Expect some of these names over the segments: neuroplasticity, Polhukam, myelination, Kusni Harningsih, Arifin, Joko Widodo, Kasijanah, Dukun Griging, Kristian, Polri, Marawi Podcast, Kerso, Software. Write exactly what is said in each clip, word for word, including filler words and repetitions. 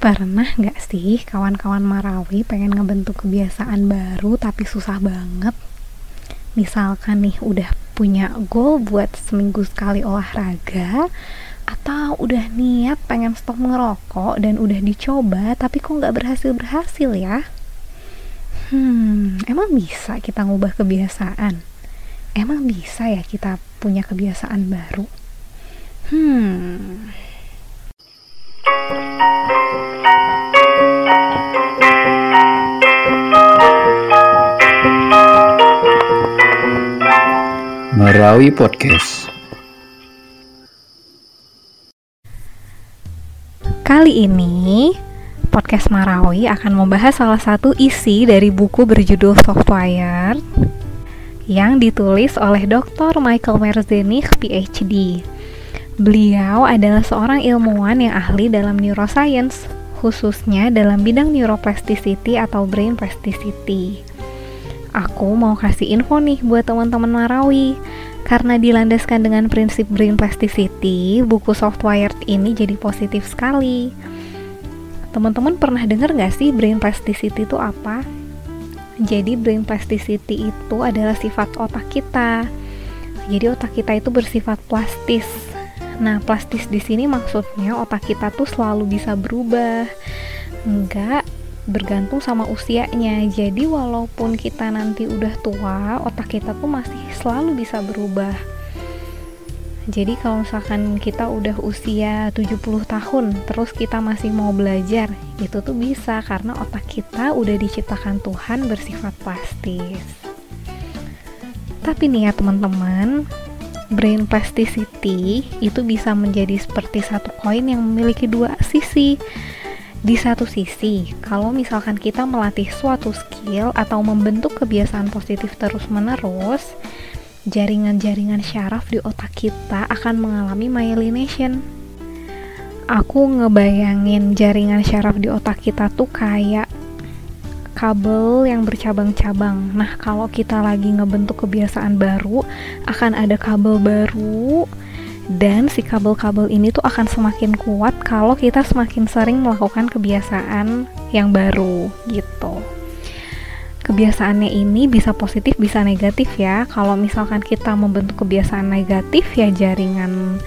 Pernah gak sih kawan-kawan Marawi pengen ngebentuk kebiasaan baru tapi susah banget? Misalkan nih udah punya goal buat seminggu sekali olahraga, atau udah niat pengen stop ngerokok dan udah dicoba tapi kok gak berhasil-berhasil ya? Hmm, emang bisa kita ngubah kebiasaan? Emang bisa ya kita punya kebiasaan baru? Hmm... Marawi Podcast. Kali ini podcast Marawi akan membahas salah satu isi dari buku berjudul Software yang ditulis oleh doktor Michael Merzenich, P H D. Beliau adalah seorang ilmuwan yang ahli dalam neuroscience, khususnya dalam bidang neuroplasticity atau brain plasticity. Aku mau kasih info nih buat teman-teman Marawi. Karena dilandaskan dengan prinsip brain plasticity, buku Software ini jadi positif sekali. Teman-teman pernah dengar gak sih brain plasticity itu apa? Jadi brain plasticity itu adalah sifat otak kita. Jadi otak kita itu bersifat plastis. Nah, plastis di sini maksudnya otak kita tuh selalu bisa berubah. Enggak bergantung sama usianya. Jadi walaupun kita nanti udah tua, otak kita tuh masih selalu bisa berubah. Jadi kalau misalkan kita udah usia tujuh puluh tahun terus kita masih mau belajar, itu tuh bisa karena otak kita udah diciptakan Tuhan bersifat plastis. Tapi nih ya teman-teman, brain plasticity itu bisa menjadi seperti satu koin yang memiliki dua sisi. Di satu sisi, kalau misalkan kita melatih suatu skill atau membentuk kebiasaan positif terus-menerus, jaringan-jaringan syaraf di otak kita akan mengalami myelination. Aku ngebayangin jaringan syaraf di otak kita tuh kayak kabel yang bercabang-cabang. Nah, kalau kita lagi ngebentuk kebiasaan baru, akan ada kabel baru. Dan si kabel-kabel ini tuh akan semakin kuat kalau kita semakin sering melakukan kebiasaan yang baru gitu. Kebiasaannya ini bisa positif bisa negatif ya. Kalau misalkan kita membentuk kebiasaan negatif, ya jaringan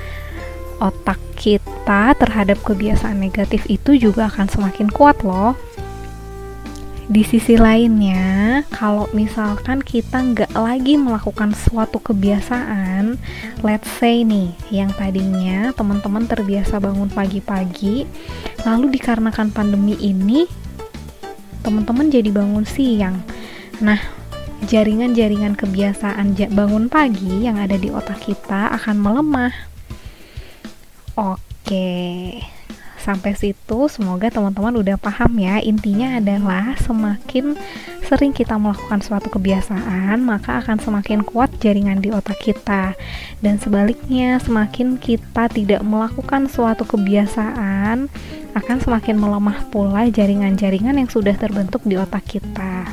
otak kita terhadap kebiasaan negatif itu juga akan semakin kuat loh. Di sisi lainnya, kalau misalkan kita nggak lagi melakukan suatu kebiasaan, let's say nih, yang tadinya teman-teman terbiasa bangun pagi-pagi, lalu dikarenakan pandemi ini, teman-teman jadi bangun siang. Nah, jaringan-jaringan kebiasaan bangun pagi yang ada di otak kita akan melemah. Oke. Sampai situ semoga teman-teman udah paham ya. Intinya adalah semakin sering kita melakukan suatu kebiasaan, maka akan semakin kuat jaringan di otak kita. Dan sebaliknya, semakin kita tidak melakukan suatu kebiasaan, akan semakin melemah pula jaringan-jaringan yang sudah terbentuk di otak kita.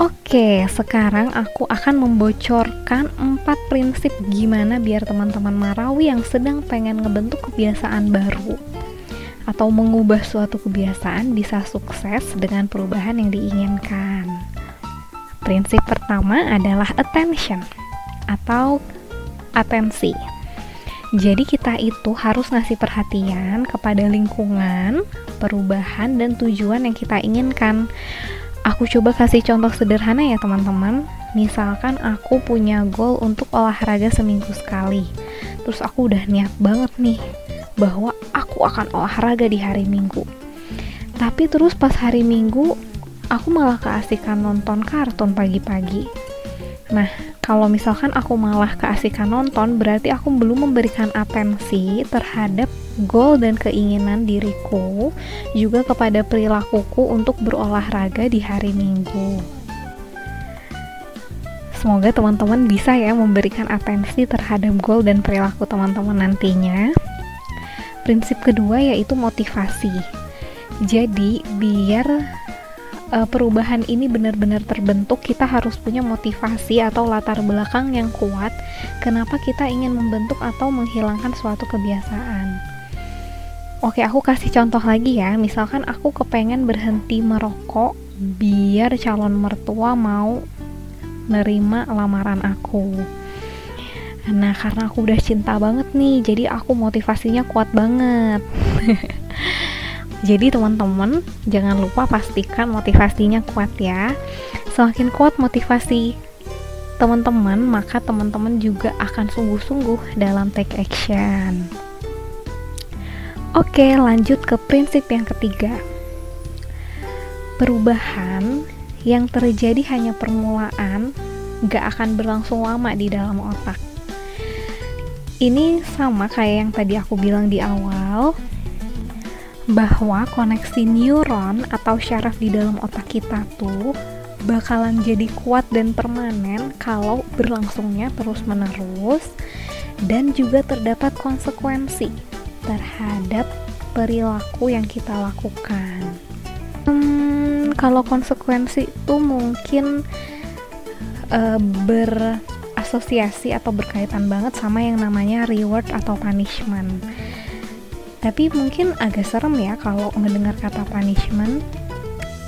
Oke, sekarang aku akan membocorkan empat prinsip gimana biar teman-teman Marawi yang sedang pengen ngebentuk kebiasaan baru atau mengubah suatu kebiasaan bisa sukses dengan perubahan yang diinginkan. Prinsip pertama adalah attention atau atensi. Jadi kita itu harus ngasih perhatian kepada lingkungan, perubahan, dan tujuan yang kita inginkan. Aku coba kasih contoh sederhana ya teman-teman. Misalkan aku punya goal untuk olahraga seminggu sekali. Terus aku udah niat banget nih bahwa aku akan olahraga di hari Minggu. Tapi terus pas hari Minggu aku malah keasikan nonton kartun pagi-pagi. Nah, kalau misalkan aku malah keasikan nonton, berarti aku belum memberikan atensi terhadap goal dan keinginan diriku, juga kepada perilakuku untuk berolahraga di hari Minggu. Semoga teman-teman bisa ya memberikan atensi terhadap goal dan perilaku teman-teman nantinya. Prinsip kedua yaitu motivasi. Jadi biar e, perubahan ini benar-benar terbentuk, kita harus punya motivasi atau latar belakang yang kuat kenapa kita ingin membentuk atau menghilangkan suatu kebiasaan. Oke, aku kasih contoh lagi ya. Misalkan aku kepengen berhenti merokok biar calon mertua mau nerima lamaran aku. Nah, karena aku udah cinta banget nih, jadi aku motivasinya kuat banget. Jadi teman-teman, jangan lupa pastikan motivasinya kuat ya. Semakin kuat motivasi teman-teman, maka teman-teman juga akan sungguh-sungguh dalam take action. Oke, lanjut ke prinsip yang ketiga. Perubahan yang terjadi hanya permulaan, gak akan berlangsung lama di dalam otak. Ini sama kayak yang tadi aku bilang di awal, bahwa koneksi neuron atau syaraf di dalam otak kita tuh bakalan jadi kuat dan permanen kalau berlangsungnya terus-menerus, dan juga terdapat konsekuensi terhadap perilaku yang kita lakukan. Hmm, kalau konsekuensi itu mungkin e, berasosiasi atau berkaitan banget sama yang namanya reward atau punishment. Tapi mungkin agak serem ya kalau mendengar kata punishment.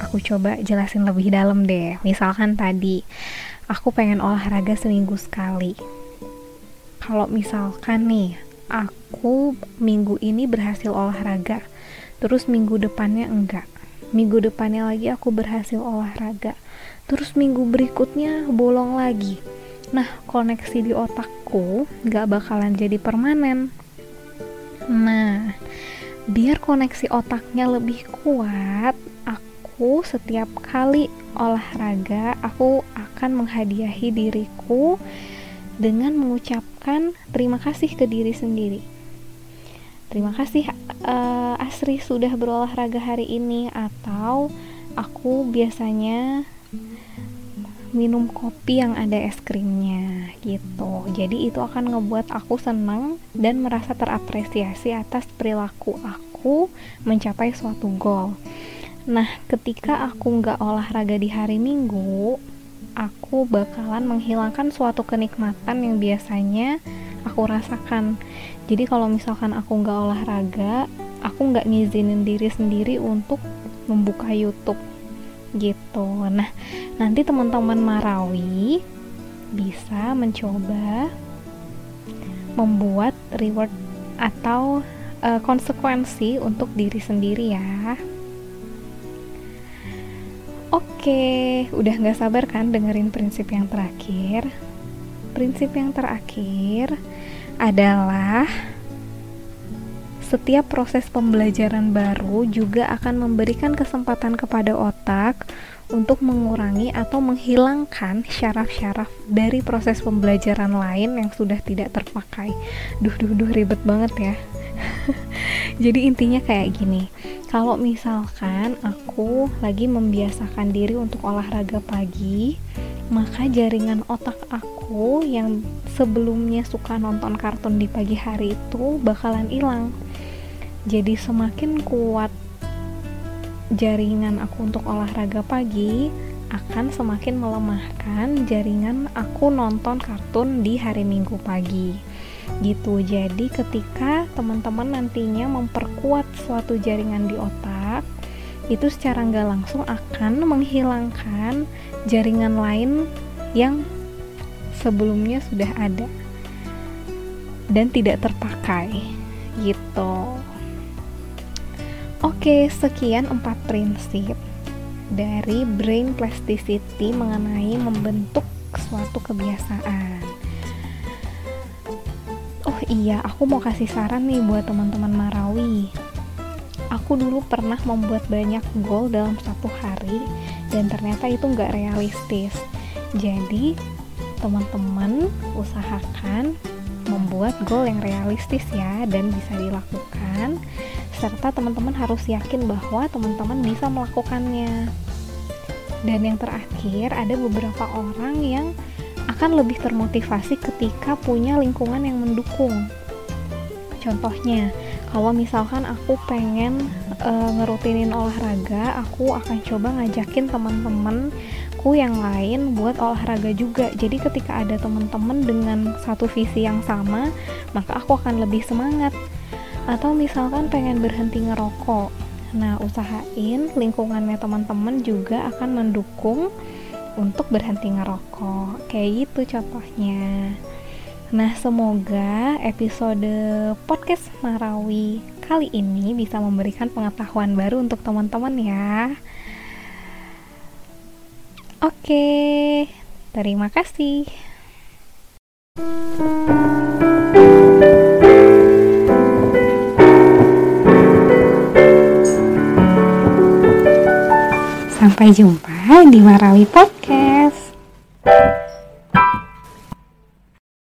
Aku coba jelasin lebih dalam deh. Misalkan tadi aku pengen olahraga seminggu sekali. Kalau misalkan nih aku minggu ini berhasil olahraga, terus minggu depannya enggak, minggu depannya lagi aku berhasil olahraga, terus minggu berikutnya bolong lagi. Nah, koneksi di otakku gak bakalan jadi permanen. Nah, biar koneksi otaknya lebih kuat, aku setiap kali olahraga, aku akan menghadiahi diriku dengan mengucapkan terima kasih ke diri sendiri. Terima kasih uh, Asri sudah berolahraga hari ini. Atau aku biasanya minum kopi yang ada es krimnya gitu. Jadi itu akan ngebuat aku senang dan merasa terapresiasi atas perilaku aku mencapai suatu goal. Nah, ketika aku nggak olahraga di hari Minggu, aku bakalan menghilangkan suatu kenikmatan yang biasanya aku rasakan. Jadi kalau misalkan aku nggak olahraga, aku nggak ngizinin diri sendiri untuk membuka YouTube gitu. Nah, nanti teman-teman Marawi bisa mencoba membuat reward atau e, konsekuensi untuk diri sendiri ya. Oke, udah gak sabar kan dengerin prinsip yang terakhir? Prinsip yang terakhir adalah setiap proses pembelajaran baru juga akan memberikan kesempatan kepada otak untuk mengurangi atau menghilangkan syaraf-syaraf dari proses pembelajaran lain yang sudah tidak terpakai. Duh, duh, duh, ribet banget ya. Jadi intinya kayak gini. Kalau misalkan aku lagi membiasakan diri untuk olahraga pagi, maka jaringan otak aku yang sebelumnya suka nonton kartun di pagi hari itu bakalan hilang. Jadi semakin kuat jaringan aku untuk olahraga pagi, akan semakin melemahkan jaringan aku nonton kartun di hari Minggu pagi gitu. Jadi ketika teman-teman nantinya memperkuat suatu jaringan di otak, itu secara nggak langsung akan menghilangkan jaringan lain yang sebelumnya sudah ada dan tidak terpakai gitu. Oke, sekian empat prinsip dari brain plasticity mengenai membentuk suatu kebiasaan. Oh iya, aku mau kasih saran nih buat teman-teman Marawi. Aku dulu pernah membuat banyak goal dalam satu hari dan ternyata itu nggak realistis. Jadi teman-teman usahakan membuat goal yang realistis ya dan bisa dilakukan, serta teman-teman harus yakin bahwa teman-teman bisa melakukannya. Dan yang terakhir, ada beberapa orang yang akan lebih termotivasi ketika punya lingkungan yang mendukung. Contohnya, kalau misalkan aku pengen e, ngerutinin olahraga, aku akan coba ngajakin teman-temanku yang lain buat olahraga juga. Jadi ketika ada teman-teman dengan satu visi yang sama, maka aku akan lebih semangat. Atau misalkan pengen berhenti ngerokok, nah usahain lingkungannya teman-teman juga akan mendukung untuk berhenti ngerokok, kayak gitu contohnya. Nah, semoga episode podcast Marawi kali ini bisa memberikan pengetahuan baru untuk teman-teman ya. Oke, terima kasih. Sampai jumpa di Marawi Podcast.